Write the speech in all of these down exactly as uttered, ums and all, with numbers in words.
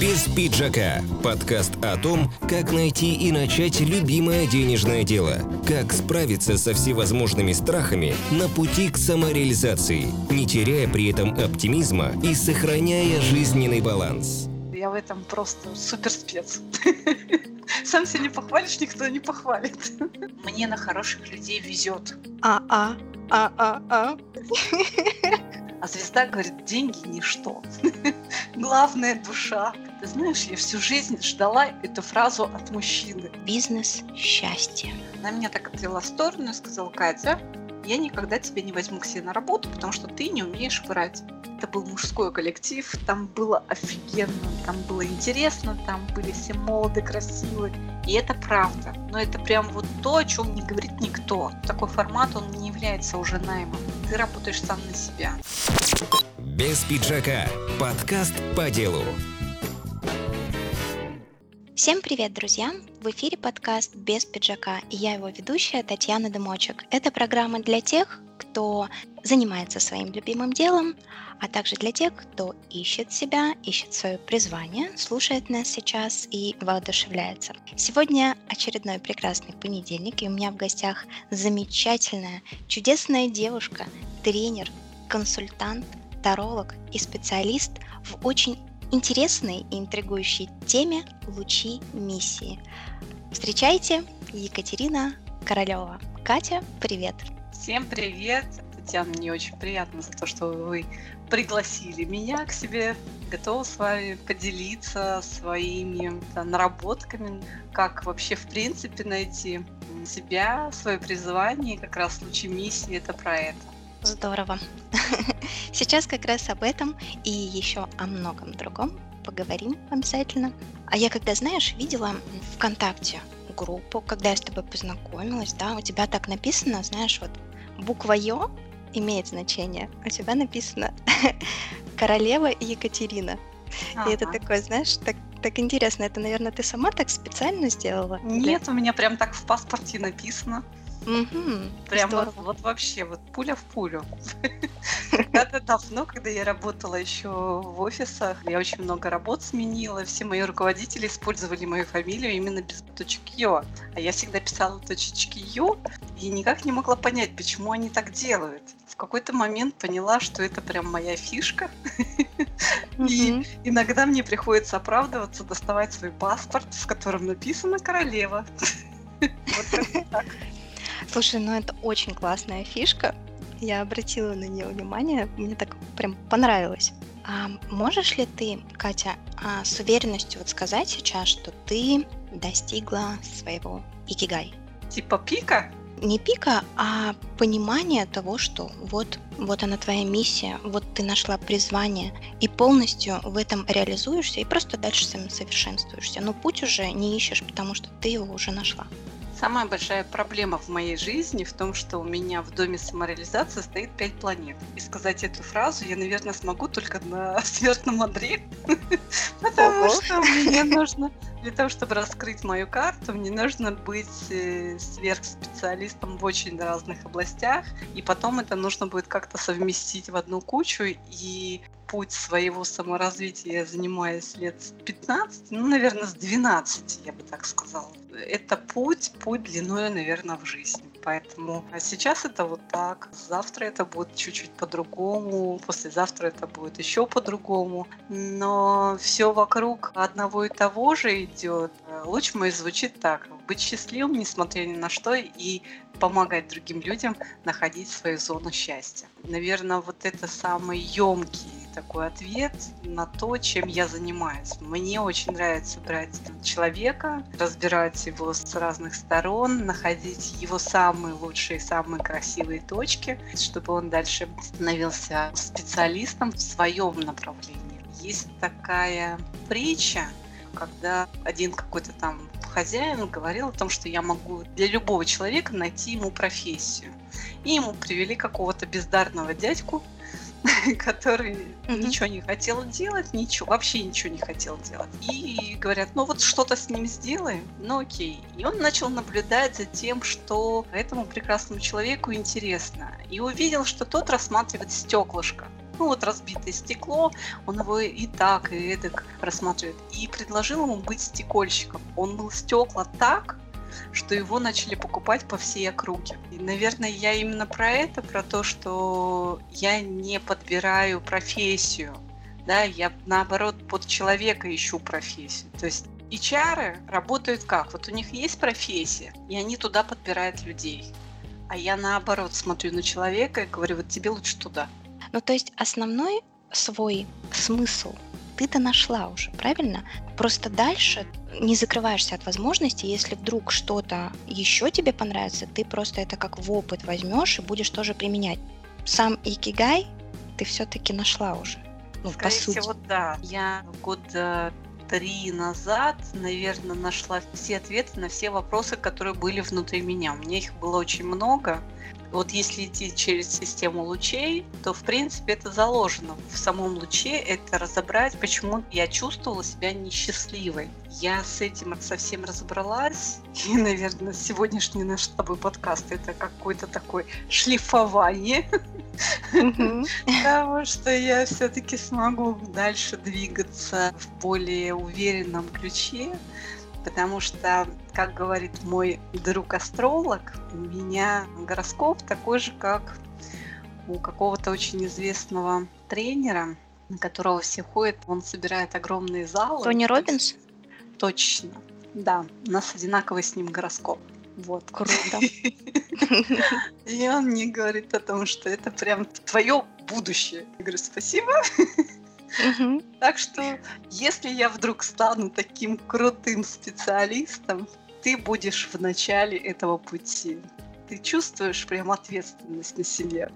«Без пиджака» – подкаст о том, как найти и начать любимое денежное дело, как справиться со всевозможными страхами на пути к самореализации, не теряя при этом оптимизма и сохраняя жизненный баланс. Я в этом просто суперспец. Сам себя не похвалишь, никто не похвалит. Мне на хороших людей везет. А-а, а-а-а. А звезда говорит, деньги – ничто. Главное – душа. Ты знаешь, я всю жизнь ждала эту фразу от мужчины. Бизнес – счастье. Она меня так отвела в сторону и сказала, Катя, я никогда тебя не возьму к себе на работу, потому что ты не умеешь врать. Это был мужской коллектив, там было офигенно, там было интересно, там были все молоды, красивые. И это правда. Но это прям вот то, о чем не говорит никто. Такой формат, он не является уже наймом. Ты работаешь сам на себя. «Без пиджака» – подкаст по делу. Всем привет, друзья! В эфире подкаст «Без пиджака» и я его ведущая Татьяна Дымочек. Это программа для тех, кто занимается своим любимым делом, а также для тех, кто ищет себя, ищет свое призвание, слушает нас сейчас и воодушевляется. Сегодня очередной прекрасный понедельник, и у меня в гостях замечательная, чудесная девушка, тренер, консультант, таролог и специалист в очень интересной и интригующей теме «Лучи миссии». Встречайте, Екатерина Королева. Катя, привет! Всем привет! Татьяна, мне очень приятно за то, что вы пригласили меня к себе. Готова с вами поделиться своими да, наработками, как вообще в принципе найти себя, свое призвание, как раз «Лучи миссии» — это про это. Здорово. Сейчас как раз об этом и еще о многом другом поговорим обязательно. А я, когда, знаешь, видела ВКонтакте группу, когда я с тобой познакомилась, да, у тебя так написано, знаешь, вот буква «Ё» имеет значение, у тебя написано «Королева Екатерина». А-а-а. И это такое, знаешь, так, так интересно. Это, наверное, ты сама так специально сделала? Нет, да? У меня прям так в паспорте написано. Угу, прям вот, вот вообще, вот пуля в пулю. Когда-то давно, когда я работала еще в офисах, я очень много работ сменила, все мои руководители использовали мою фамилию именно без точки «ё». А я всегда писала точечки «ё» и никак не могла понять, почему они так делают. В какой-то момент поняла, что это прям моя фишка. И иногда мне приходится оправдываться, доставать свой паспорт, в котором написано «Королева». Вот как-то так. Слушай, ну это очень классная фишка, я обратила на нее внимание, мне так прям понравилось. А можешь ли ты, Катя, с уверенностью вот сказать сейчас, что ты достигла своего икигай? Типа пика? Не пика, а понимание того, что вот, вот она твоя миссия, вот ты нашла призвание и полностью в этом реализуешься и просто дальше самосовершенствуешься. Но путь уже не ищешь, потому что ты его уже нашла. Самая большая проблема в моей жизни в том, что у меня в доме самореализации стоит пять планет. И сказать эту фразу я, наверное, смогу только на смертном одре, потому что мне нужно, для того, чтобы раскрыть мою карту, мне нужно быть сверхспециалистом в очень разных областях, и потом это нужно будет как-то совместить в одну кучу, и путь своего саморазвития я занимаюсь лет с пятнадцати, ну, наверное, с двенадцати, я бы так сказала. Это путь, путь длиной, наверное, в жизнь. Поэтому сейчас это вот так, завтра это будет чуть-чуть по-другому, послезавтра это будет еще по-другому. Но все вокруг одного и того же идет. Луч мой звучит так. Быть счастливым, несмотря ни на что, и помогать другим людям находить свою зону счастья. Наверное, вот это самый емкий такой ответ на то, чем я занимаюсь. Мне очень нравится брать человека, разбирать его с разных сторон, находить его самые лучшие, самые красивые точки, чтобы он дальше становился специалистом в своем направлении. Есть такая притча, когда один какой-то там хозяин говорил о том, что я могу для любого человека найти ему профессию. И ему привели какого-то бездарного дядьку, который mm-hmm. ничего не хотел делать, ничего, вообще ничего не хотел делать. И говорят, ну вот что-то с ним сделаем, ну окей. И он начал наблюдать за тем, что этому прекрасному человеку интересно. И увидел, что тот рассматривает стеклышко. ну вот разбитое стекло, он его и так, и эдак рассматривает. И предложил ему быть стекольщиком. Он был стекла так, что его начали покупать по всей округе. И, наверное, я именно про это, про то, что я не подбираю профессию, да, я, наоборот, под человека ищу профессию. То есть эйч ар-ы работают как? Вот у них есть профессия, и они туда подбирают людей. А я, наоборот, смотрю на человека и говорю, вот тебе лучше туда. Ну, то есть основной свой смысл ты-то нашла уже, правильно? Просто дальше не закрываешься от возможности, если вдруг что-то еще тебе понравится, ты просто это как в опыт возьмешь и будешь тоже применять. Сам икигай ты все-таки нашла уже, ну, по сути. Скорее всего, да. Я года три назад, наверное, нашла все ответы на все вопросы, которые были внутри меня. У меня их было очень много. Вот если идти через систему лучей, то, в принципе, это заложено. В самом луче это разобрать, почему я чувствовала себя несчастливой. Я с этим совсем разобралась. И, наверное, сегодняшний наш с тобой подкаст – это какое-то такое шлифование. Потому что я все-таки смогу дальше двигаться в более уверенном ключе. Потому что, как говорит мой друг-астролог, у меня гороскоп такой же, как у какого-то очень известного тренера, на которого все ходят, он собирает огромные залы. Тони Робинс? Точно, да, у нас одинаковый с ним гороскоп. Вот, круто. И он мне говорит о том, что это прям твое будущее. Я говорю, спасибо. Угу. Так что, если я вдруг стану таким крутым специалистом, ты будешь в начале этого пути. Ты чувствуешь прям ответственность на себе.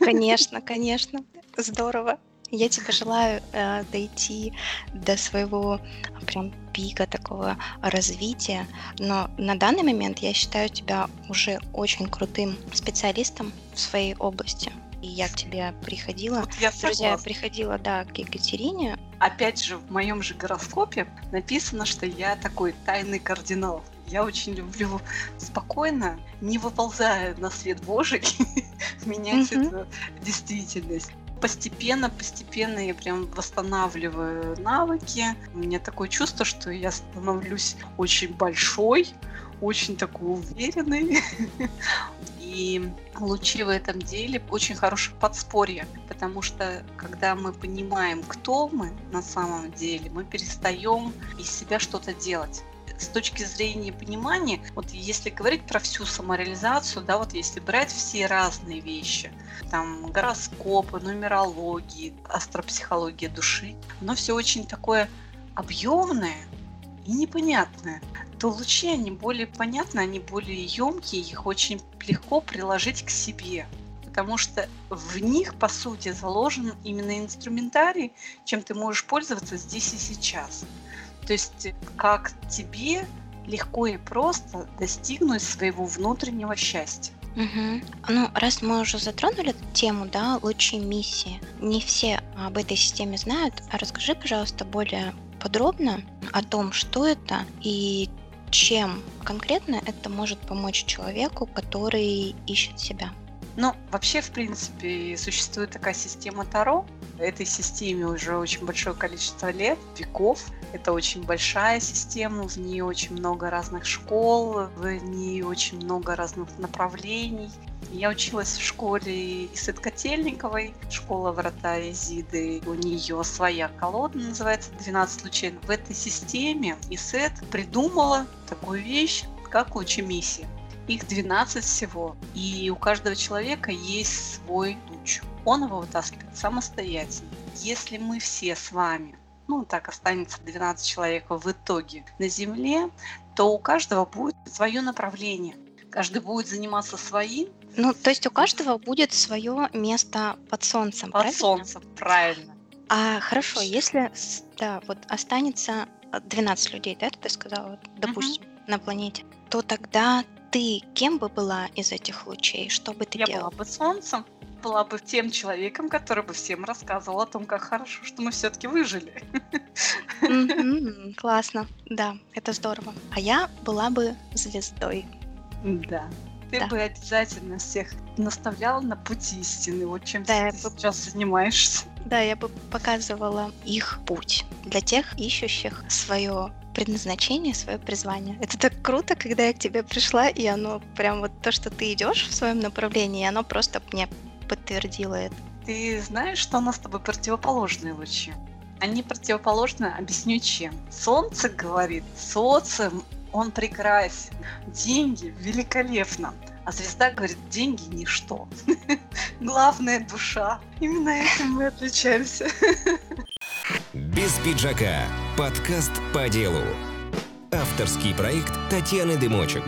Конечно, конечно. Здорово. Я тебе желаю э, дойти до своего прям пика такого развития. Но на данный момент я считаю тебя уже очень крутым специалистом в своей области. И я к тебе приходила, вот я друзья, я приходила, да, к Екатерине. Опять же, в моем же гороскопе написано, что я такой тайный кардинал. Я очень люблю спокойно, не выползая на свет Божий, менять эту действительность. Постепенно, постепенно я прям восстанавливаю навыки. У меня такое чувство, что я становлюсь очень большой, очень такой уверенной. И лучи в этом деле очень хорошее подспорье, потому что когда мы понимаем, кто мы на самом деле, мы перестаем из себя что-то делать. С точки зрения понимания, вот если говорить про всю самореализацию, да, вот если брать все разные вещи, там гороскопы, нумерологии, астропсихология души, оно все очень такое объемное и непонятное, то лучи, они более понятны, они более емкие, их очень легко приложить к себе, потому что в них, по сути, заложен именно инструментарий, чем ты можешь пользоваться здесь и сейчас. То есть, как тебе легко и просто достигнуть своего внутреннего счастья. Угу. Ну, раз мы уже затронули тему, да, лучи миссии, не все об этой системе знают, а расскажи, пожалуйста, более подробно о том, что это и чем конкретно это может помочь человеку, который ищет себя. Ну, вообще, в принципе, существует такая система Таро. Этой системе уже очень большое количество лет, веков. Это очень большая система, в ней очень много разных школ, в ней очень много разных направлений. Я училась в школе Исет Котельниковой, школа врата Эзиды. У нее своя колода называется «двенадцать лучей». В этой системе Исет придумала такую вещь, как лучи миссии. Их двенадцать всего, и у каждого человека есть свой луч. Он его вытаскивает самостоятельно. Если мы все с вами, ну так останется двенадцать человек в итоге на Земле, то у каждого будет свое направление. Каждый будет заниматься своим. Ну, то есть у каждого будет свое место под солнцем, правильно? Под солнцем, правильно. А, хорошо, если, да, вот останется двенадцать людей, да, ты сказала, допустим, угу. на планете, то тогда ты кем бы была из этих лучей? Что бы ты Я делала? Я была бы солнцем, была бы тем человеком, который бы всем рассказывал о том, как хорошо, что мы все-таки выжили. Mm-hmm, классно, да, это здорово. А я была бы звездой. Да. ты да. бы обязательно всех наставляла на пути истины, вот чем да, ты бы... сейчас занимаешься. Да, я бы показывала их путь для тех, ищущих свое предназначение, свое призвание. Это так круто, когда я к тебе пришла, и оно прям вот то, что ты идешь в своем направлении, оно просто мне подтвердило это. Ты знаешь, что у нас с тобой противоположные лучи? Они противоположны, объясню чем. Солнце говорит, социум, он прекрасен, деньги великолепно. А звезда говорит, деньги – ничто. Главное – душа. Именно этим мы отличаемся. Без пиджака. Подкаст по делу. Авторский проект Татьяны Дымочек.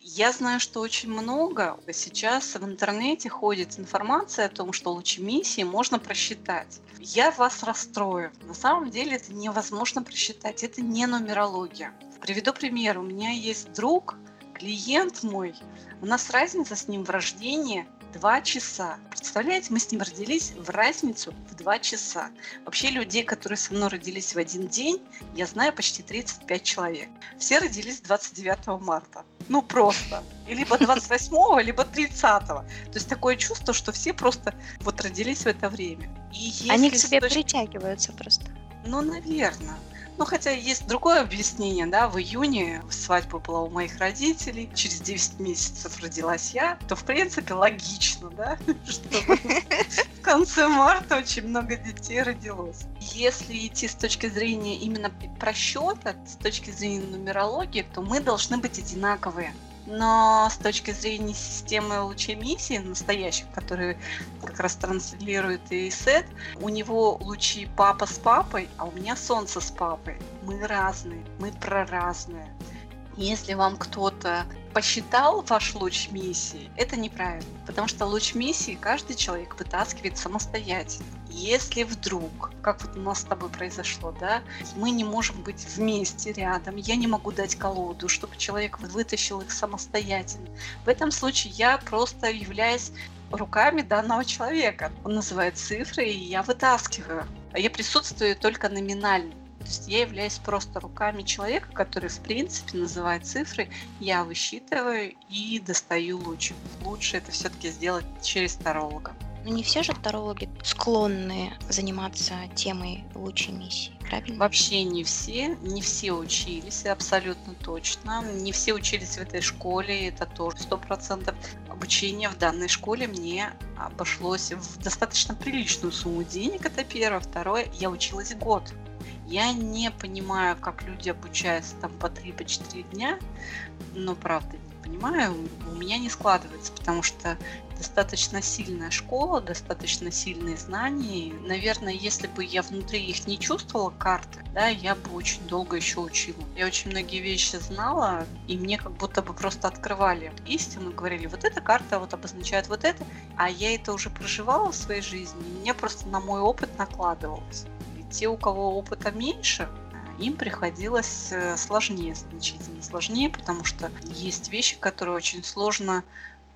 Я знаю, что очень много сейчас в интернете ходит информация о том, что лучи миссии можно просчитать. Я вас расстрою. На самом деле это невозможно просчитать. Это не нумерология. Приведу пример. У меня есть друг, клиент мой. У нас разница с ним в рождении два часа. Представляете, мы с ним родились в разницу в два часа. Вообще людей, которые со мной родились в один день, я знаю почти тридцать пять человек. Все родились двадцать девятого марта. Ну просто. И либо двадцать восьмого, либо тридцатого. То есть такое чувство, что все просто вот родились в это время. И они к себе точки... притягиваются просто. Ну, наверное. Ну, хотя есть другое объяснение, да, в июне свадьба была у моих родителей, через девять месяцев родилась я, то, в принципе, логично, да, что в конце марта очень много детей родилось. Если идти с точки зрения именно просчета, с точки зрения нумерологии, то мы должны быть одинаковые. Но с точки зрения системы лучей миссии, настоящих, которые как раз транслирует Исет, у него лучи папа с папой, а у меня солнце с папой. Мы разные, мы проразные. Если вам кто-то посчитал ваш луч миссии, это неправильно, потому что луч миссии каждый человек вытаскивает самостоятельно. Если вдруг, как вот у нас с тобой произошло, да, мы не можем быть вместе, рядом, я не могу дать колоду, чтобы человек вытащил их самостоятельно, в этом случае я просто являюсь руками данного человека. Он называет цифры, и я вытаскиваю. Я присутствую только номинально. То есть я являюсь просто руками человека, который, в принципе, называет цифры, я высчитываю и достаю луч. Лучше это все-таки сделать через таролога. Но не все же тарологи склонны заниматься темой лучей миссии, правильно? Вообще не все, не все учились, абсолютно точно. Не все учились в этой школе, это тоже сто процентов. Обучение в данной школе мне обошлось в достаточно приличную сумму денег, это первое. Второе, я училась год. Я не понимаю, как люди обучаются там по три-четыре дня, но правда не понимаю, у меня не складывается, потому что достаточно сильная школа, достаточно сильные знания. И, наверное, если бы я внутри их не чувствовала, карты, да, я бы очень долго еще учила. Я очень многие вещи знала, и мне как будто бы просто открывали истину, говорили, вот эта карта вот обозначает вот это, а я это уже проживала в своей жизни, и мне просто на мой опыт накладывалось. Те, у кого опыта меньше, им приходилось сложнее, значительно сложнее, потому что есть вещи, которые очень сложно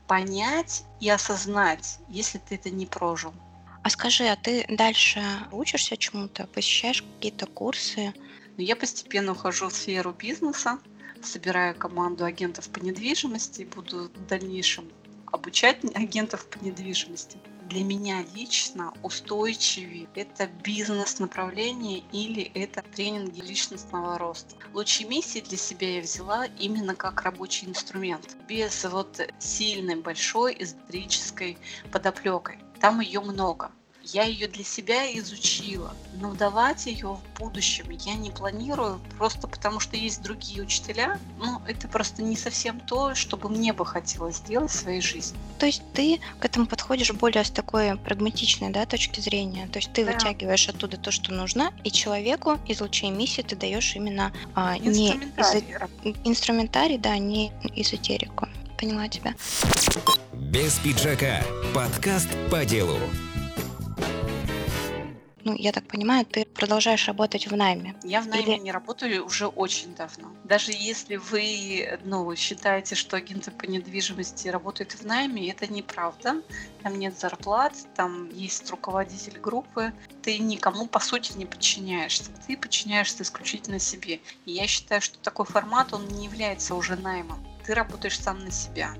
понять и осознать, если ты это не прожил. А скажи, а ты дальше учишься чему-то, посещаешь какие-то курсы? Я постепенно ухожу в сферу бизнеса, собираю команду агентов по недвижимости и буду в дальнейшем обучать агентов по недвижимости. Для меня лично устойчивее это бизнес-направление или это тренинги личностного роста. Лучшие миссии для себя я взяла именно как рабочий инструмент, без вот сильной, большой эзотерической подоплекой. Там ее много. Я ее для себя изучила, но давать ее в будущем я не планирую, просто потому что есть другие учителя, но это просто не совсем то, что бы мне бы хотелось сделать в своей жизни. То есть ты к этому подходишь более с такой прагматичной, да, точки зрения, то есть ты да. вытягиваешь оттуда то, что нужно, и человеку из лучей миссии ты даешь именно а, инструментарий. Не эзо... инструментарий, да, не эзотерику. Поняла тебя. Без пиджака. Подкаст по делу. Ну, я так понимаю, ты продолжаешь работать в найме. Я в найме Или... не работаю уже очень давно. Даже если вы, ну, считаете, что агенты по недвижимости работают в найме, это неправда. Там нет зарплат, там есть руководитель группы. Ты никому, по сути, не подчиняешься. Ты подчиняешься исключительно себе. И я считаю, что такой формат, он не является уже наймом. ты работаешь сам на себя.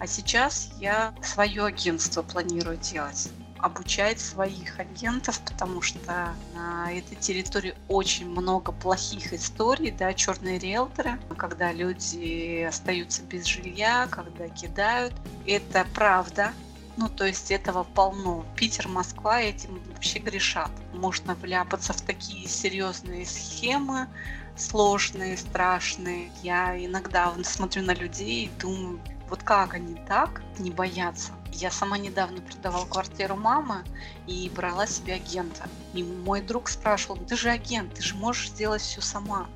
А сейчас я свое агентство планирую делать, обучать своих агентов, потому что на этой территории очень много плохих историй, да, черные риэлторы, когда люди остаются без жилья, когда кидают. Это правда. Ну, то есть этого полно. Питер, Москва этим вообще грешат. Можно вляпаться в такие серьезные схемы, сложные, страшные. Я иногда смотрю на людей и думаю, вот как они так не боятся. Я сама недавно продавала квартиру мамы и брала себе агента. И мой друг спрашивал, ты же агент, ты же можешь сделать все сама.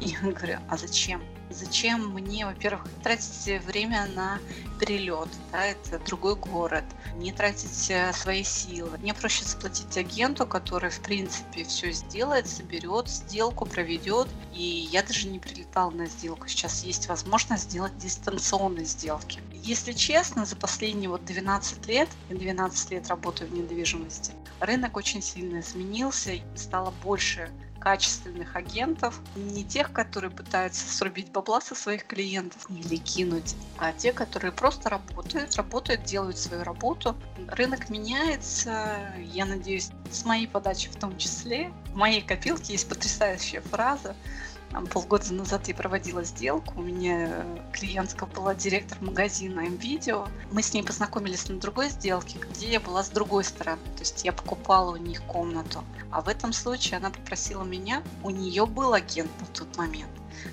И я говорю, а зачем? Зачем мне, во-первых, тратить время на перелет, да, это другой город, не тратить свои силы. Мне проще заплатить агенту, который, в принципе, все сделает, соберет сделку, проведет. И я даже не прилетала на сделку. Сейчас есть возможность сделать дистанционные сделки. Если честно, за последние вот двенадцать лет, я двенадцать лет работаю в недвижимости, рынок очень сильно изменился, и стало больше качественных агентов, не тех, которые пытаются срубить бабла со своих клиентов или кинуть, а те, которые просто работают, работают, делают свою работу. Рынок меняется, я надеюсь, с моей подачи в том числе. В моей копилке есть потрясающая фраза. Полгода назад я проводила сделку, у меня клиентка была директор магазина МВидео. Мы с ней познакомились на другой сделке, где я была с другой стороны, то есть я покупала у них комнату. А в этом случае она попросила меня, у нее был агент на тот момент,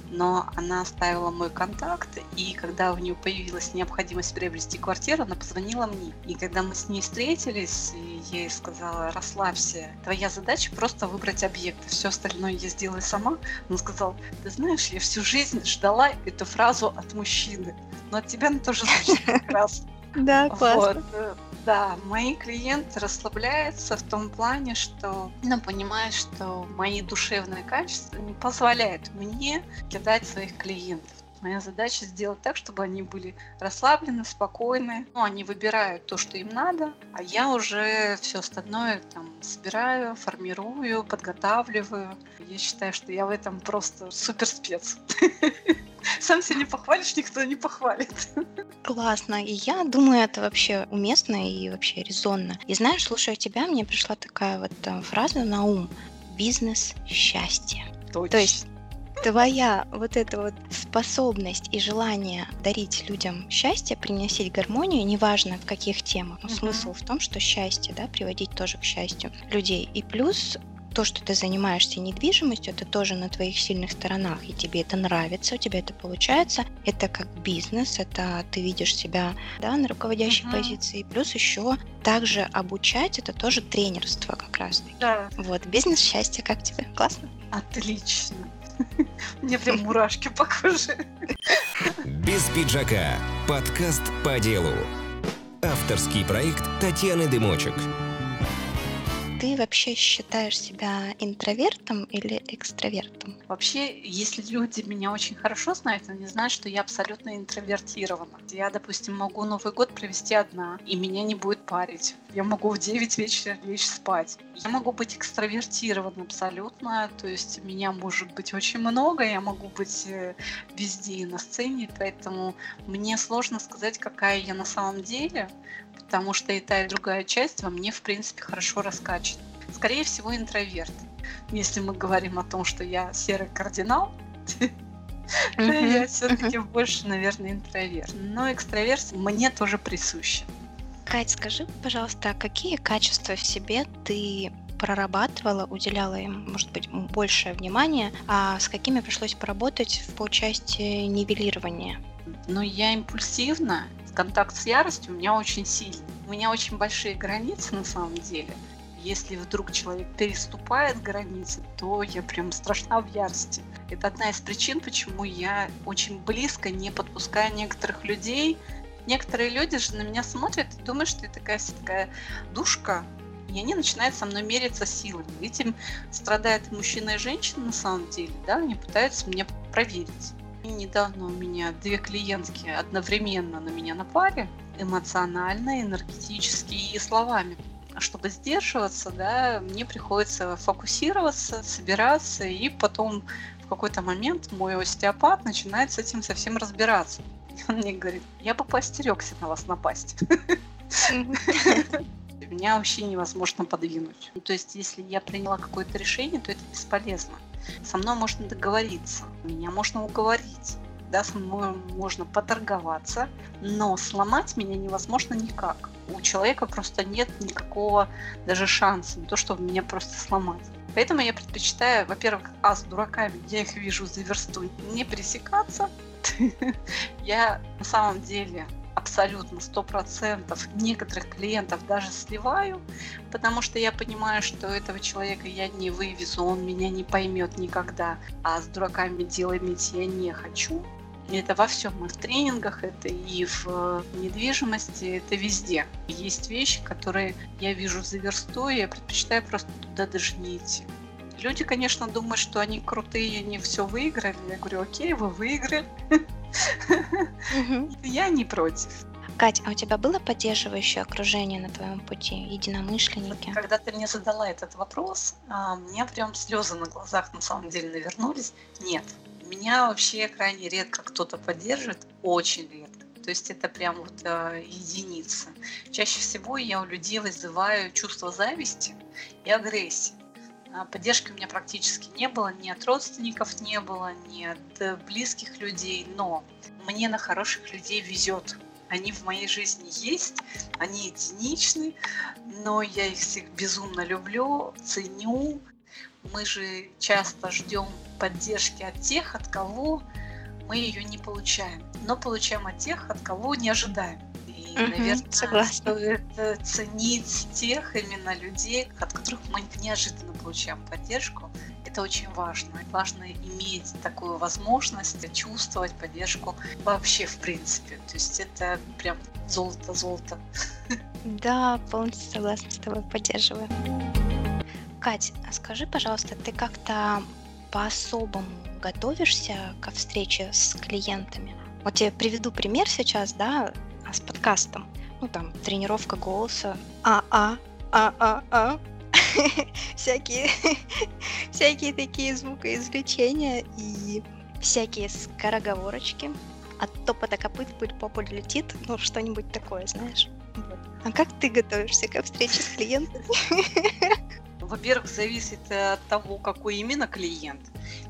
но она оставила мой контакт, и когда у нее появилась необходимость приобрести квартиру, она позвонила мне. И когда мы с ней встретились, я ей сказала, расслабься, твоя задача просто выбрать объект, все остальное я сделаю сама. Она сказала, ты знаешь, я всю жизнь ждала эту фразу от мужчины, но от тебя она тоже звучит как раз. Да, классно. Вот. Да, мои клиенты расслабляются в том плане, что ну, понимают, что мои душевные качества не позволяют мне кидать своих клиентов. Моя задача сделать так, чтобы они были расслаблены, спокойны. Ну, они выбирают то, что им надо, а я уже все остальное там собираю, формирую, подготавливаю. Я считаю, что я в этом просто суперспец. Сам себя не похвалишь, никто не похвалит. Классно. И я думаю, это вообще уместно и вообще резонно. И знаешь, слушая тебя, мне пришла такая вот фраза на ум. Бизнес счастья. Точно. То есть твоя вот эта вот способность и желание дарить людям счастье, приносить гармонию, неважно в каких темах, но uh-huh. смысл в том, что счастье, да, приводить тоже к счастью людей. И плюс то, что ты занимаешься недвижимостью, это тоже на твоих сильных сторонах, и тебе это нравится, у тебя это получается, это как бизнес, это ты видишь себя, да, на руководящей uh-huh. позиции, плюс еще также обучать, это тоже тренерство как раз. Да. Вот, бизнес счастье, как тебе? Классно? Отлично. Мне прям мурашки по коже. Без пиджака. Подкаст по делу. Авторский проект Татьяны Дымочек. Ты вообще считаешь себя интровертом или экстравертом? Вообще, если люди меня очень хорошо знают, они знают, что я абсолютно интровертирована. Я, допустим, могу Новый год провести одна, и меня не будет парить. Я могу в девять вечера лечь спать. Я могу быть экстравертирована абсолютно, то есть меня может быть очень много, я могу быть везде и на сцене, поэтому мне сложно сказать, какая я на самом деле, потому что и та, и другая часть во мне, в принципе, хорошо раскачана. Скорее всего, интроверт. Если мы говорим о том, что я серый кардинал, то я все-таки больше, наверное, интроверт. Но экстраверсия мне тоже присуща. Кать, скажи, пожалуйста, какие качества в себе ты прорабатывала, уделяла им, может быть, большее внимание, а с какими пришлось поработать по части нивелирования? Ну, я импульсивна. Контакт с яростью у меня очень сильный. У меня очень большие границы на самом деле. Если вдруг человек переступает границы, то я прям страшна в ярости. Это одна из причин, почему я очень близко не подпускаю некоторых людей. Некоторые люди же на меня смотрят и думают, что я такая такая душка. И они начинают со мной мериться силами. Этим страдает и мужчина, и женщина на самом деле. Да? Они пытаются меня проверить. И недавно у меня две клиентки одновременно на меня напали. Эмоционально, энергетически и словами. Чтобы сдерживаться, да, мне приходится фокусироваться, собираться. И потом в какой-то момент мой остеопат начинает с этим совсем разбираться. Он мне говорит, я бы поостерегся на вас напасть. Меня вообще невозможно подвинуть. Ну, то есть, если я приняла какое-то решение, то это бесполезно. Со мной можно договориться, меня можно уговорить, да, со мной можно поторговаться, но сломать меня невозможно никак. У человека просто нет никакого даже шанса на то, чтобы меня просто сломать. Поэтому я предпочитаю, во-первых, а, с дураками, я их вижу за версту, не пересекаться. Я на самом деле... абсолютно, сто процентов некоторых клиентов даже сливаю, потому что я понимаю, что этого человека я не вывезу, он меня не поймет никогда, а с дураками дело иметь я не хочу. И это во всем, и в тренингах, это и в недвижимости, это везде. Есть вещи, которые я вижу за верстой, я предпочитаю просто туда даже не идти. Люди, конечно, думают, что они крутые, они все выиграли. Я говорю, окей, вы выиграли. Я не против. Кать, а у тебя было поддерживающее окружение на твоем пути, единомышленники? Когда ты мне задала этот вопрос, у меня прям слезы на глазах на самом деле навернулись. Нет, меня вообще крайне редко кто-то поддерживает, очень редко. То есть это прям вот э, единицы. Чаще всего я у людей вызываю чувство зависти и агрессии. Поддержки у меня практически не было, ни от родственников не было, ни от близких людей, но мне на хороших людей везет. Они в моей жизни есть, они единичны, но я их всех безумно люблю, ценю. Мы же часто ждем поддержки от тех, от кого мы ее не получаем, но получаем от тех, от кого не ожидаем. И, угу, наверное, согласна. Стоит ценить тех именно людей, от которых мы неожиданно получаем поддержку. Это очень важно. Важно иметь такую возможность чувствовать поддержку вообще в принципе. То есть это прям золото-золото. Да, полностью согласна с тобой, поддерживаю. Кать, скажи, пожалуйста, ты как-то по-особому готовишься ко встрече с клиентами? Вот я приведу пример сейчас, да, с подкастом. Ну, там, тренировка голоса. А-а, а-а-а. Всякие всякие такие звукоизвлечения и всякие скороговорочки. От топота копыт пыль по полю летит. Ну, что-нибудь такое, знаешь. А как ты готовишься ко встрече с клиентами? Во-первых, зависит от того, какой именно клиент.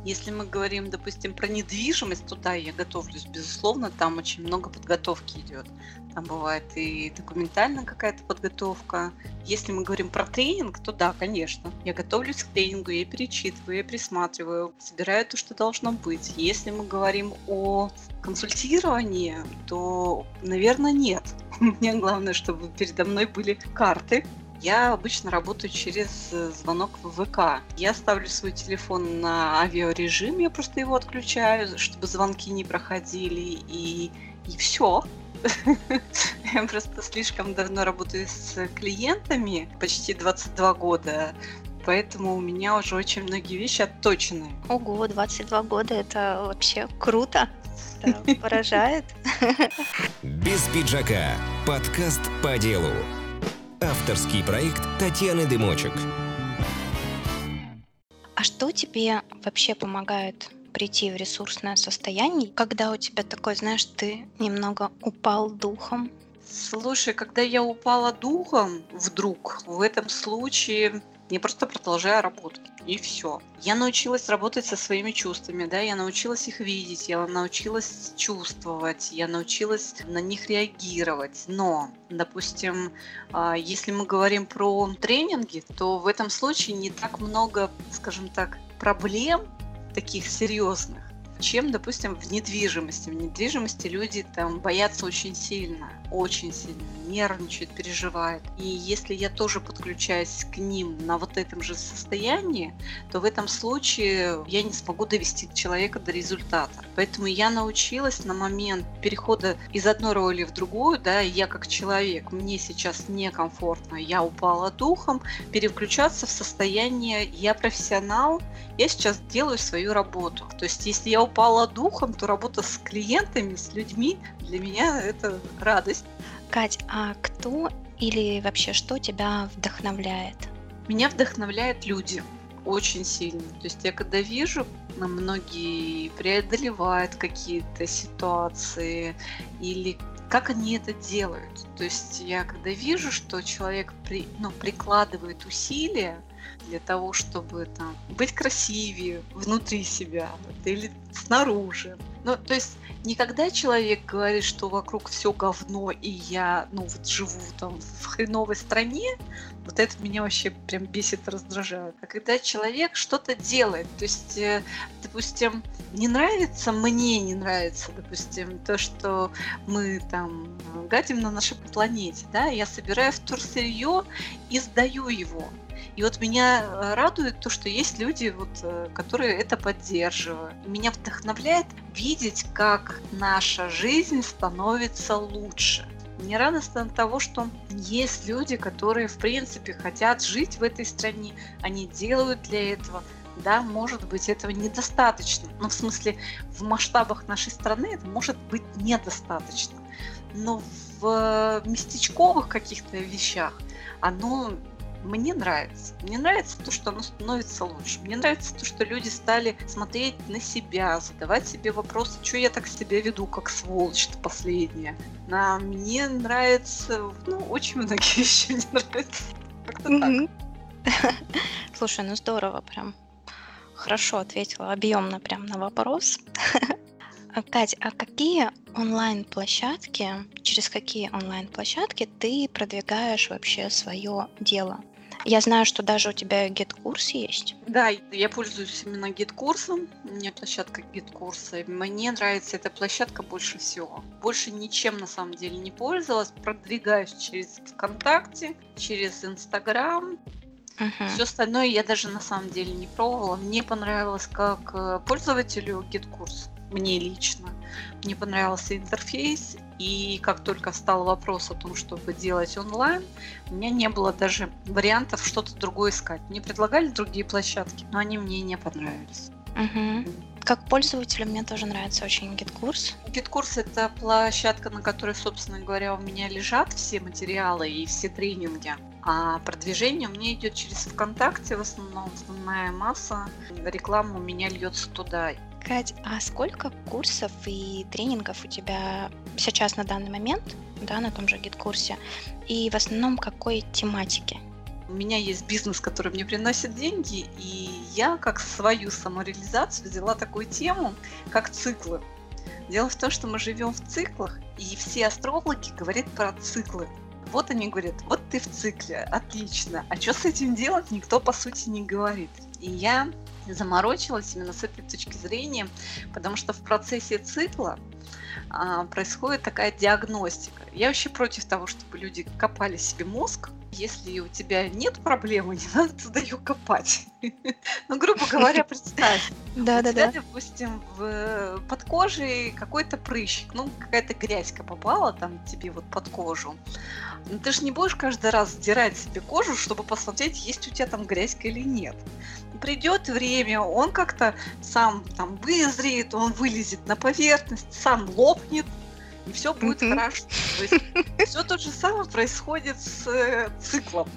Если мы говорим, допустим, про недвижимость, то да, я готовлюсь, безусловно, там очень много подготовки идет. Там бывает и документальная какая-то подготовка. Если мы говорим про тренинг, то да, конечно. Я готовлюсь к тренингу, я перечитываю, я присматриваю, собираю то, что должно быть. Если мы говорим о консультировании, то, наверное, нет. Мне главное, чтобы передо мной были карты. Я обычно работаю через звонок в ВК. Я ставлю свой телефон на авиарежим, я просто его отключаю, чтобы звонки не проходили, и, и все. Я просто слишком давно работаю с клиентами, почти двадцать два года, поэтому у меня уже очень многие вещи отточены. Ого, двадцать два года, это вообще круто, это поражает. Без пиджака. Подкаст по делу. Авторский проект Татьяны Дымочек. А что тебе вообще помогает прийти в ресурсное состояние, когда у тебя такой, знаешь, ты немного упал духом? Слушай, когда я упала духом вдруг, в этом случае я просто продолжаю работать, и все. Я научилась работать со своими чувствами, да, я научилась их видеть, я научилась чувствовать, я научилась на них реагировать. Но, допустим, если мы говорим про тренинги, то в этом случае не так много, скажем так, проблем таких серьезных, чем, допустим, в недвижимости. В недвижимости люди там боятся очень сильно, очень сильно, нервничают, переживают. И если я тоже подключаюсь к ним на вот этом же состоянии, то в этом случае я не смогу довести человека до результата. Поэтому я научилась на момент перехода из одной роли в другую, да, я как человек, мне сейчас некомфортно, я упала духом, переключаться в состояние «я профессионал», я сейчас делаю свою работу. То есть, если я упала духом, то работа с клиентами, с людьми для меня это радость. Кать, а кто или вообще что тебя вдохновляет? Меня вдохновляют люди. очень сильно. То есть я когда вижу, многие преодолевают какие-то ситуации или как они это делают. То есть я когда вижу, что человек при, ну, прикладывает усилия для того, чтобы там, быть красивее внутри себя вот, или снаружи. Ну, то есть никогда человек говорит, что вокруг все говно, и я ну, вот, живу там, в хреновой стране, вот это меня вообще прям бесит, раздражает. А когда человек что-то делает, то есть, допустим, не нравится, мне не нравится, допустим, то, что мы там гадим на нашей планете, да, я собираю вторсырье и сдаю его. И вот меня радует то, что есть люди, вот, которые это поддерживают. Меня вдохновляет видеть, как наша жизнь становится лучше. Мне радостно от того, что есть люди, которые, в принципе, хотят жить в этой стране. Они делают для этого. Да, может быть, этого недостаточно. Но в смысле, в масштабах нашей страны это может быть недостаточно. Но в местечковых каких-то вещах оно... Мне нравится. Мне нравится то, что оно становится лучше. Мне нравится то, что люди стали смотреть на себя, задавать себе вопросы, что я так себя веду, как сволочь-то последняя. А мне нравится... Ну, очень многие вещи мне нравятся. Как-то mm-hmm. так. Слушай, ну здорово прям. Хорошо ответила, объемно прям на вопрос. Кать, а какие онлайн-площадки, через какие онлайн-площадки ты продвигаешь вообще свое дело? Я знаю, что даже у тебя GetCourse есть. Да, я пользуюсь именно GetCourse. У меня площадка GetCourse. Мне нравится эта площадка больше всего. Больше ничем на самом деле не пользовалась. Продвигаюсь через ВКонтакте, через Инстаграм. Uh-huh. Все остальное я даже на самом деле не пробовала. Мне понравилось как пользователю GetCourse. Мне лично. Мне понравился интерфейс, и как только встал вопрос о том, чтобы делать онлайн, у меня не было даже вариантов что-то другое искать. Мне предлагали другие площадки, но они мне не понравились. Угу. Как пользователю мне тоже нравится очень GetCourse. GetCourse – это площадка, на которой, собственно говоря, у меня лежат все материалы и все тренинги. А продвижение у меня идет через ВКонтакте в основном. Основная масса рекламы у меня льется туда. Кать, а сколько курсов и тренингов у тебя сейчас на данный момент, да, на том же GetCourse, и в основном какой тематики? У меня есть бизнес, который мне приносит деньги, и я как свою самореализацию взяла такую тему, как циклы. Дело в том, что мы живем в циклах, и все астрологи говорят про циклы. Вот они говорят, вот ты в цикле, отлично, а что с этим делать, никто по сути не говорит. И я заморочилась именно с этой точки зрения, потому что в процессе цикла а, происходит такая диагностика. Я вообще против того, чтобы люди копали себе мозг. Если у тебя нет проблемы, не надо туда ее копать. Ну, грубо говоря, представь, у тебя, допустим, под кожей какой-то прыщик, ну, какая-то грязька попала там тебе вот под кожу. Но ты же не будешь каждый раз сдирать себе кожу, чтобы посмотреть, есть у тебя там грязька или нет. Придет время, он как-то сам там вызреет, он вылезет на поверхность, сам лопнет. И все будет mm-hmm. хорошо. То есть все то же самое происходит с э, циклом.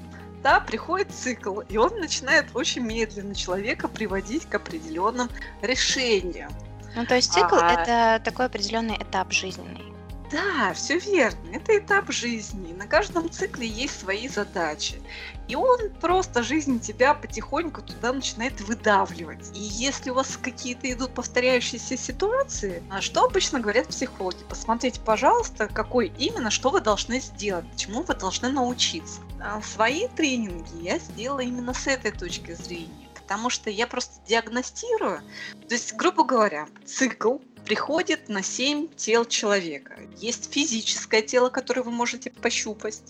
Да, приходит цикл, и он начинает очень медленно человека приводить к определенным решениям. Ну, то есть цикл а... это такой определенный этап жизненный. Да, все верно. Это этап жизни. На каждом цикле есть свои задачи. И он просто жизнь тебя потихоньку туда начинает выдавливать. И если у вас какие-то идут повторяющиеся ситуации, что обычно говорят психологи? Посмотрите, пожалуйста, какой именно, что вы должны сделать, чему вы должны научиться. А свои тренинги я сделала именно с этой точки зрения, потому что я просто диагностирую. То есть, грубо говоря, цикл приходит на семь тел человека. Есть физическое тело, которое вы можете пощупать.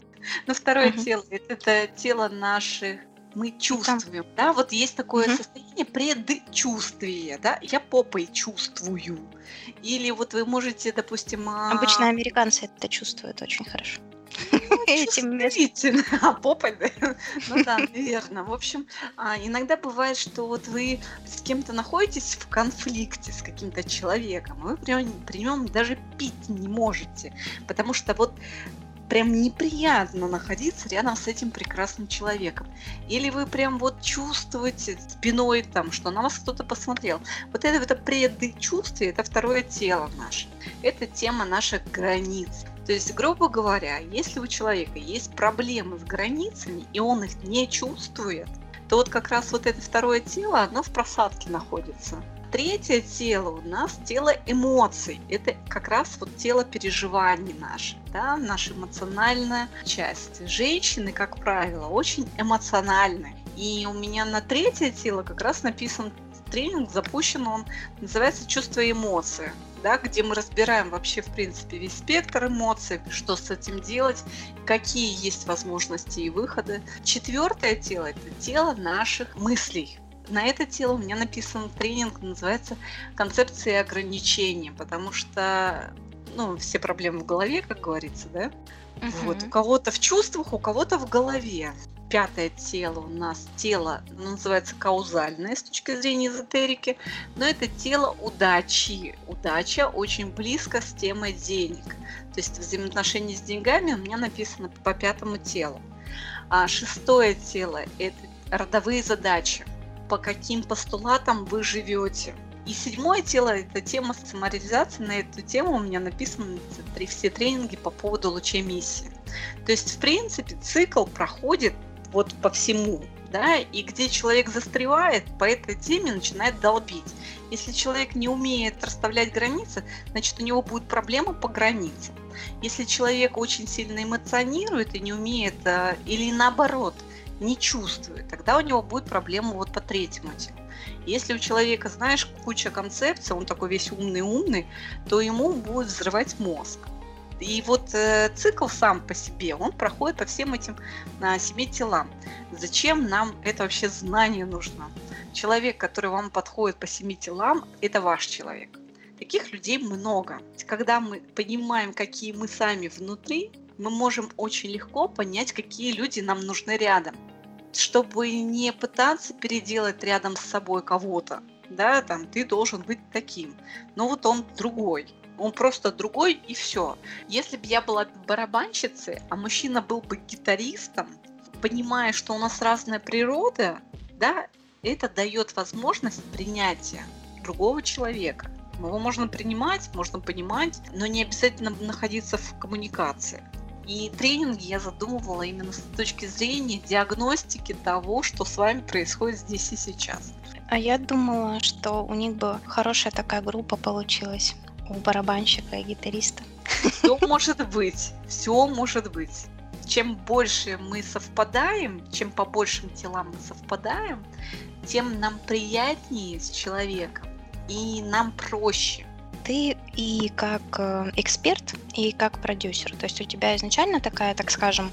Но второе uh-huh. тело – это тело наших, мы чувствуем. Uh-huh. Да? Вот есть такое uh-huh. состояние предчувствия. Да? Я попой чувствую. Или вот вы можете, допустим… А... Обычно американцы это чувствуют очень хорошо. Чувствительно, а попа, ну да, наверное. В общем, иногда бывает, что вот вы с кем-то находитесь в конфликте с каким-то человеком, и вы при нем даже пить не можете, потому что вот прям неприятно находиться рядом с этим прекрасным человеком. Или вы прям вот чувствуете спиной, там, что на вас кто-то посмотрел. Вот это, это предчувствие, это второе тело наше. Это тема наших границ. То есть, грубо говоря, если у человека есть проблемы с границами, и он их не чувствует, то вот как раз вот это второе тело, оно в просадке находится. Третье тело у нас тело эмоций. Это как раз вот тело переживаний наше, да, наша эмоциональная часть. Женщины, как правило, очень эмоциональны. И у меня на третье тело как раз написан тренинг, запущен он, называется «Чувство и эмоции», да, где мы разбираем вообще, в принципе, весь спектр эмоций, что с этим делать, какие есть возможности и выходы. Четвертое тело – это тело наших мыслей. На это тело у меня написан тренинг, называется «Концепция ограничений», потому что, ну, все проблемы в голове, как говорится, да? Uh-huh. Вот, у кого-то в чувствах, у кого-то в голове. Пятое тело у нас тело, называется каузальное с точки зрения эзотерики, но это тело удачи. Удача очень близко с темой денег. То есть взаимоотношения с деньгами у меня написано по пятому телу. А шестое тело – это родовые задачи. По каким постулатам вы живете. И седьмое тело – это тема самореализации. На эту тему у меня написаны все тренинги по поводу лучей миссии. То есть, в принципе, цикл проходит вот по всему, да, и где человек застревает, по этой теме начинает долбить. Если человек не умеет расставлять границы, значит, у него будет проблема по границам. Если человек очень сильно эмоционирует и не умеет, или наоборот, не чувствует, тогда у него будет проблема вот по третьему телу. Если у человека, знаешь, куча концепций, он такой весь умный-умный, то ему будет взрывать мозг. И вот э, цикл сам по себе, он проходит по всем этим э, семи телам. Зачем нам это вообще знание нужно? Человек, который вам подходит по семи телам, это ваш человек. Таких людей много. Когда мы понимаем, какие мы сами внутри, мы можем очень легко понять, какие люди нам нужны рядом, чтобы не пытаться переделать рядом с собой кого-то, да, там, ты должен быть таким, но вот он другой, он просто другой и все. Если бы я была барабанщицей, а мужчина был бы гитаристом, понимая, что у нас разная природа, да, это дает возможность принятия другого человека. Его можно принимать, можно понимать, но не обязательно находиться в коммуникации. И тренинги я задумывала именно с точки зрения диагностики того, что с вами происходит здесь и сейчас. А я думала, что у них бы хорошая такая группа получилась у барабанщика и гитариста. Все может быть, все может быть. Чем больше мы совпадаем, чем по большим телам мы совпадаем, тем нам приятнее с человеком и нам проще. Ты и как эксперт, и как продюсер. То есть у тебя изначально такая, так скажем,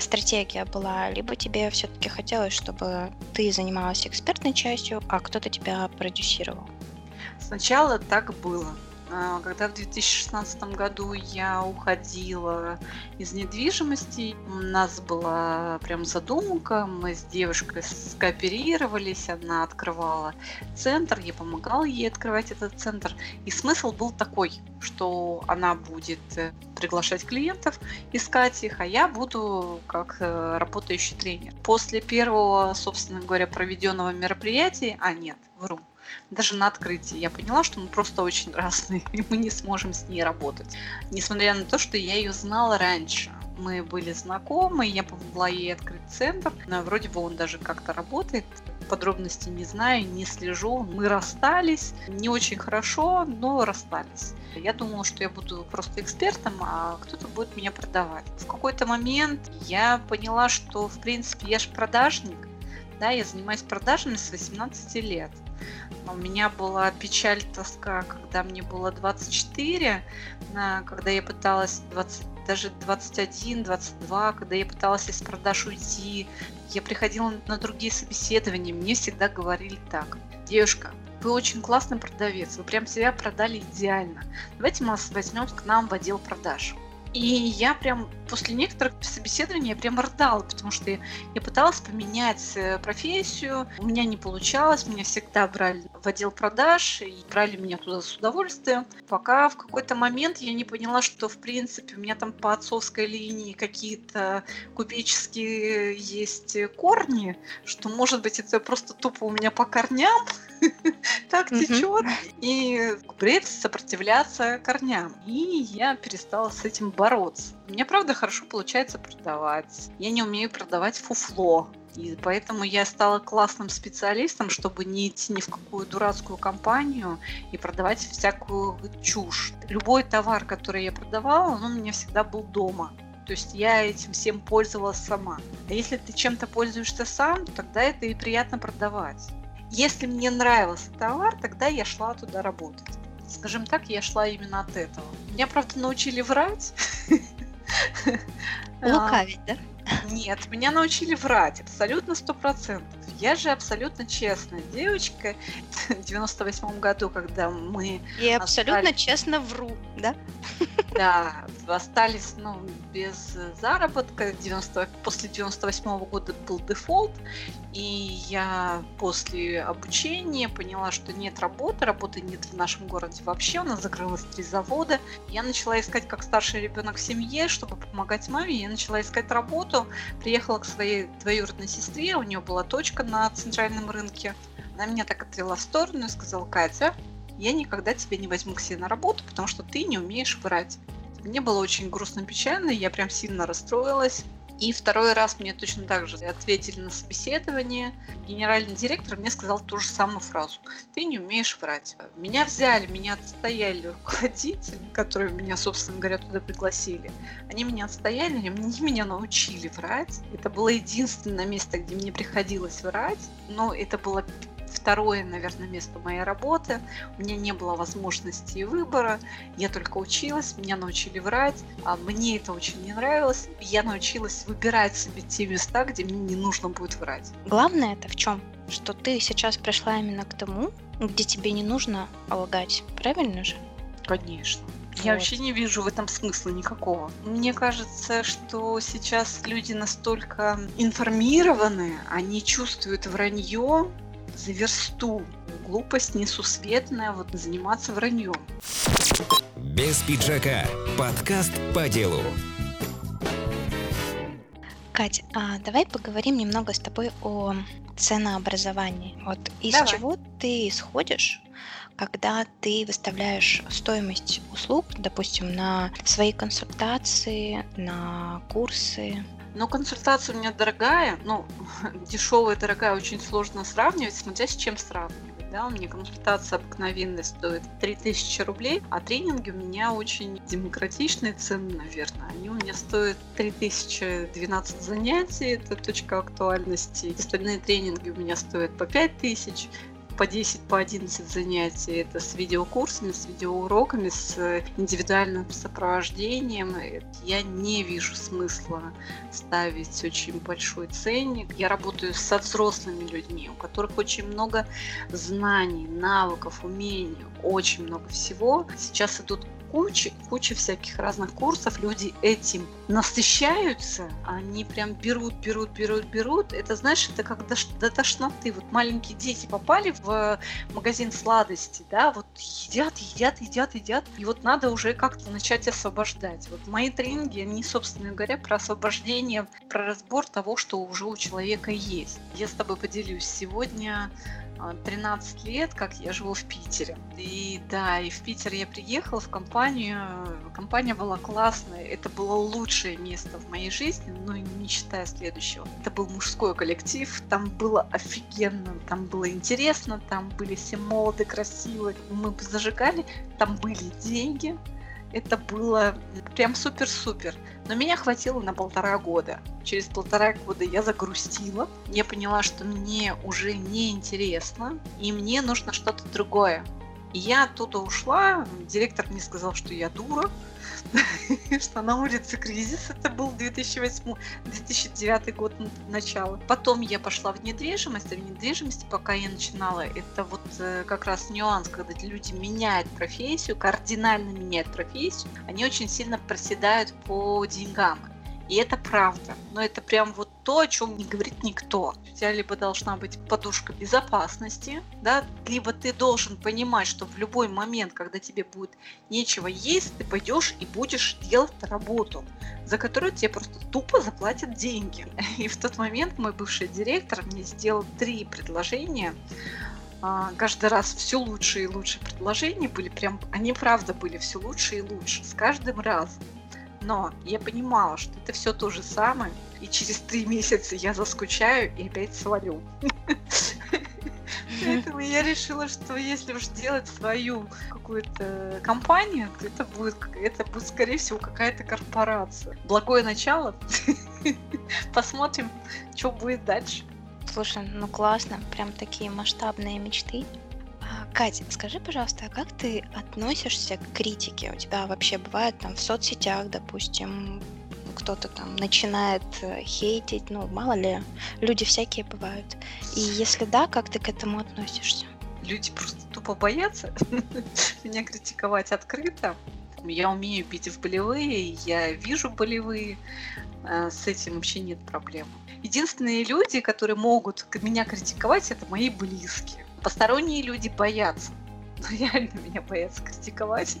стратегия была, либо тебе все-таки хотелось, чтобы ты занималась экспертной частью, а кто-то тебя продюсировал? Сначала так было. Когда в две тысячи шестнадцатом году я уходила из недвижимости, у нас была прям задумка, мы с девушкой скооперировались, она открывала центр, я помогала ей открывать этот центр. И смысл был такой, что она будет приглашать клиентов, искать их, а я буду как работающий тренер. После первого, собственно говоря, проведенного мероприятия, а нет, вру, даже на открытии я поняла, что мы просто очень разные, и мы не сможем с ней работать. Несмотря на то, что я ее знала раньше. Мы были знакомы, я помогла ей открыть центр, но вроде бы он даже как-то работает. Подробностей не знаю, не слежу. Мы расстались, не очень хорошо, но расстались. Я думала, что я буду просто экспертом, а кто-то будет меня продавать. В какой-то момент я поняла, что, в принципе, я же продажник. Да, я занимаюсь продажами с восемнадцати лет. У меня была печаль, тоска, когда мне было двадцать четыре, когда я пыталась, двадцать, даже двадцать один, двадцать два, когда я пыталась из продаж уйти. Я приходила на другие собеседования, мне всегда говорили так: девушка, вы очень классный продавец, вы прям себя продали идеально. Давайте мы вас возьмем к нам в отдел продаж. И я прям после некоторых собеседований я прям рыдала, потому что я, я пыталась поменять профессию, у меня не получалось, меня всегда брали в отдел продаж, и брали меня туда с удовольствием, пока в какой-то момент я не поняла, что в принципе у меня там по отцовской линии какие-то купеческие есть корни, что может быть это просто тупо у меня по корням так течет, и бред сопротивляться корням. И я перестала с этим бороться. Бороться. Мне, правда, хорошо получается продавать. Я не умею продавать фуфло. И поэтому я стала классным специалистом, чтобы не идти ни в какую дурацкую компанию и продавать всякую чушь. Любой товар, который я продавала, он у меня всегда был дома. То есть я этим всем пользовалась сама. А если ты чем-то пользуешься сам, тогда это и приятно продавать. Если мне нравился товар, тогда я шла туда работать. Скажем так, я шла именно от этого. Меня, правда, научили врать. Лукавить, а, да? Нет, меня научили врать абсолютно сто процентов. Я же абсолютно честная девочка. В девяносто восьмом году, когда мы... И остались... абсолютно честно вру, да? Да, остались, ну, без заработка. девяносто... После девяносто восьмого года был дефолт. И я после обучения поняла, что нет работы, работы нет в нашем городе вообще, у нас закрылось три завода. Я начала искать, как старший ребенок в семье, чтобы помогать маме, я начала искать работу, приехала к своей двоюродной сестре, у нее была точка на центральном рынке. Она меня так отвела в сторону и сказала: «Катя, я никогда тебя не возьму к себе на работу, потому что ты не умеешь врать». Мне было очень грустно, печально, я прям сильно расстроилась. И второй раз мне точно так же ответили на собеседование. Генеральный директор мне сказал ту же самую фразу: «Ты не умеешь врать». Меня взяли, меня отстояли руководители, которые меня, собственно говоря, туда пригласили. Они меня отстояли, они меня научили врать. Это было единственное место, где мне приходилось врать. Но это было второе, наверное, место моей работы. У меня не было возможности и выбора. Я только училась, меня научили врать. А мне это очень не нравилось. Я научилась выбирать себе те места, где мне не нужно будет врать. Главное это в чем? Что ты сейчас пришла именно к тому, где тебе не нужно лгать. Правильно же? Конечно. Я вот вообще не вижу в этом смысла никакого. Мне кажется, что сейчас люди настолько информированы, они чувствуют вранье за версту. Глупость несусветная, вот заниматься враньем. Без пиджака. Подкаст по делу. Кать, а давай поговорим немного с тобой о ценообразовании. Вот из давай. Чего ты исходишь, когда ты выставляешь стоимость услуг, допустим, на свои консультации, на курсы? Но консультация у меня дорогая, ну, дешевая и дорогая очень сложно сравнивать, смотря с чем сравнивать, да, у меня консультация обыкновенная стоит три тысячи рублей, а тренинги у меня очень демократичные цены, наверное, они у меня стоят три тысячи двенадцать занятий, это точка актуальности, остальные тренинги у меня стоят по пять тысяч, по десять, по одиннадцать занятий, это с видеокурсами, с видеоуроками, с индивидуальным сопровождением. Я не вижу смысла ставить очень большой ценник. Я работаю со взрослыми людьми, у которых очень много знаний, навыков, умений, очень много всего. Сейчас идут куча, куча всяких разных курсов, люди этим насыщаются, они прям берут, берут, берут, берут. Это, знаешь, это как до, до тошноты. Вот маленькие дети попали в магазин сладостей, да, вот едят, едят, едят, едят, и вот надо уже как-то начать освобождать. Вот мои тренинги, они, собственно говоря, про освобождение, про разбор того, что уже у человека есть. Я с тобой поделюсь сегодня. тринадцать лет, как я живу в Питере. И да, и в Питер я приехала в компанию. Компания была классная. Это было лучшее место в моей жизни, но не считая следующего. Это был мужской коллектив. Там было офигенно, там было интересно, там были все молоды, красивые. Мы зажигали, там были деньги. Это было прям супер-супер. Но меня хватило на полтора года. Через полтора года я загрустила. Я поняла, что мне уже не интересно, и мне нужно что-то другое. И я оттуда ушла, директор мне сказал, что я дура, что на улице кризис, это был две тысячи восьмой - две тысячи девятый год, начало. Потом я пошла в недвижимость, а в недвижимости, пока я начинала, это вот как раз нюанс, когда люди меняют профессию, кардинально меняют профессию, они очень сильно проседают по деньгам. И это правда, но это прям вот то, о чем не говорит никто. У тебя либо должна быть подушка безопасности, да, либо ты должен понимать, что в любой момент, когда тебе будет нечего есть, ты пойдешь и будешь делать работу, за которую тебе просто тупо заплатят деньги. И в тот момент мой бывший директор мне сделал три предложения. Каждый раз все лучше и лучше предложения были, прям они правда были все лучше и лучше с каждым разом. Но я понимала, что это все то же самое, и через три месяца я заскучаю и опять свалю. Поэтому я решила, что если уж делать свою какую-то компанию, то это будет, это будет, скорее всего, какая-то корпорация. Благое начало. Посмотрим, что будет дальше. Слушай, ну классно, прям такие масштабные мечты. Катя, скажи, пожалуйста, а как ты относишься к критике? У тебя вообще бывает там в соцсетях, допустим, кто-то там начинает хейтить, ну, мало ли, люди всякие бывают. И если да, как ты к этому относишься? Люди просто тупо боятся меня критиковать открыто. Я умею бить в болевые, я вижу болевые, с этим вообще нет проблем. Единственные люди, которые могут меня критиковать, это мои близкие. Посторонние люди боятся, реально меня боятся критиковать.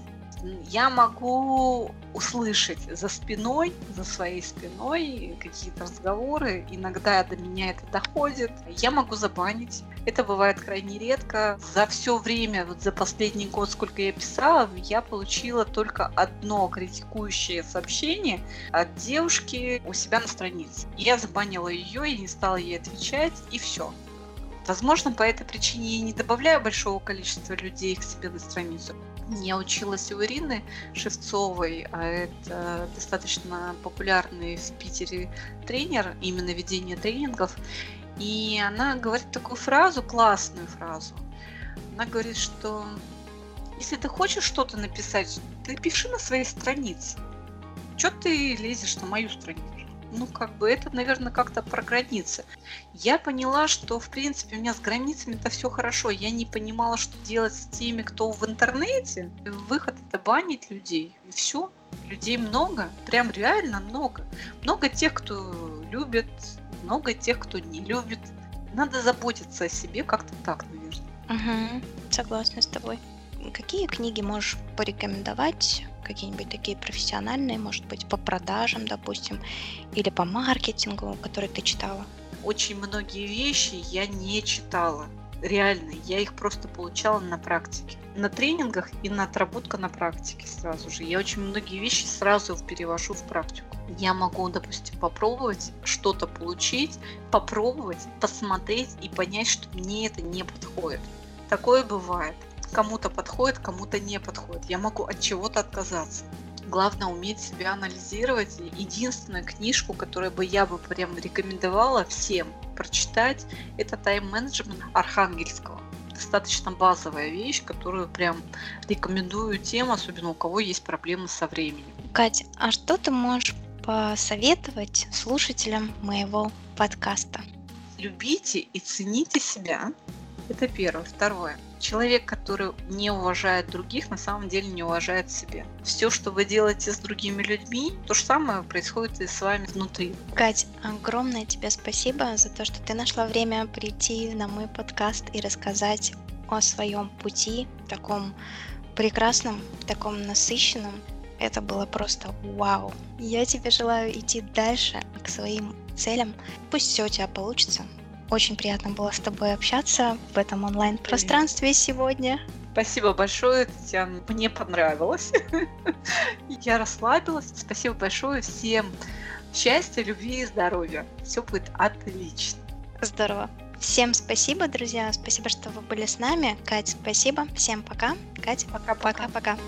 Я могу услышать за спиной, за своей спиной какие-то разговоры, иногда до меня это доходит. Я могу забанить, это бывает крайне редко. За все время, вот за последний год, сколько я писала, я получила только одно критикующее сообщение от девушки у себя на странице. Я забанила ее, я не стала ей отвечать, и все. Возможно, по этой причине я не добавляю большого количества людей к себе на страницу. Я училась у Ирины Шевцовой, а это достаточно популярный в Питере тренер, именно ведение тренингов. И она говорит такую фразу, классную фразу. Она говорит, что если ты хочешь что-то написать, ты пиши на своей странице. Чё ты лезешь на мою страницу? Ну, как бы это, наверное, как-то про границы. Я поняла, что, в принципе, у меня с границами-то все хорошо. Я не понимала, что делать с теми, кто в интернете. Выход – это банить людей. И все. Людей много. Прям реально много. Много тех, кто любит, много тех, кто не любит. Надо заботиться о себе как-то так, наверное. Угу. Согласна с тобой. Какие книги можешь порекомендовать? Какие-нибудь такие профессиональные, может быть, по продажам, допустим, или по маркетингу, которые ты читала? Очень многие вещи я не читала, реально. Я их просто получала на практике. На тренингах и на отработка на практике сразу же. Я очень многие вещи сразу перевожу в практику. Я могу, допустим, попробовать что-то получить, попробовать, посмотреть и понять, что мне это не подходит. Такое бывает. Кому-то подходит, кому-то не подходит. Я могу от чего-то отказаться. Главное уметь себя анализировать. Единственную книжку, которую бы я бы прям рекомендовала всем прочитать, это «Тайм-менеджмент» Архангельского. Достаточно базовая вещь, которую прям рекомендую тем, особенно у кого есть проблемы со временем. Катя, а что ты можешь посоветовать слушателям моего подкаста? Любите и цените себя. Это первое. Второе. Человек, который не уважает других, на самом деле не уважает себя. Все, что вы делаете с другими людьми, то же самое происходит и с вами внутри. Кать, огромное тебе спасибо за то, что ты нашла время прийти на мой подкаст и рассказать о своем пути, таком прекрасном, таком насыщенном. Это было просто вау. Я тебе желаю идти дальше к своим целям. Пусть все у тебя получится. Очень приятно было с тобой общаться в этом онлайн-пространстве сегодня. Спасибо большое, Татьяна. Мне понравилось. Я расслабилась. Спасибо большое. Всем счастья, любви и здоровья. Все будет отлично. Здорово. Всем спасибо, друзья. Спасибо, что вы были с нами. Кать, спасибо. Всем пока. Катя, пока-пока.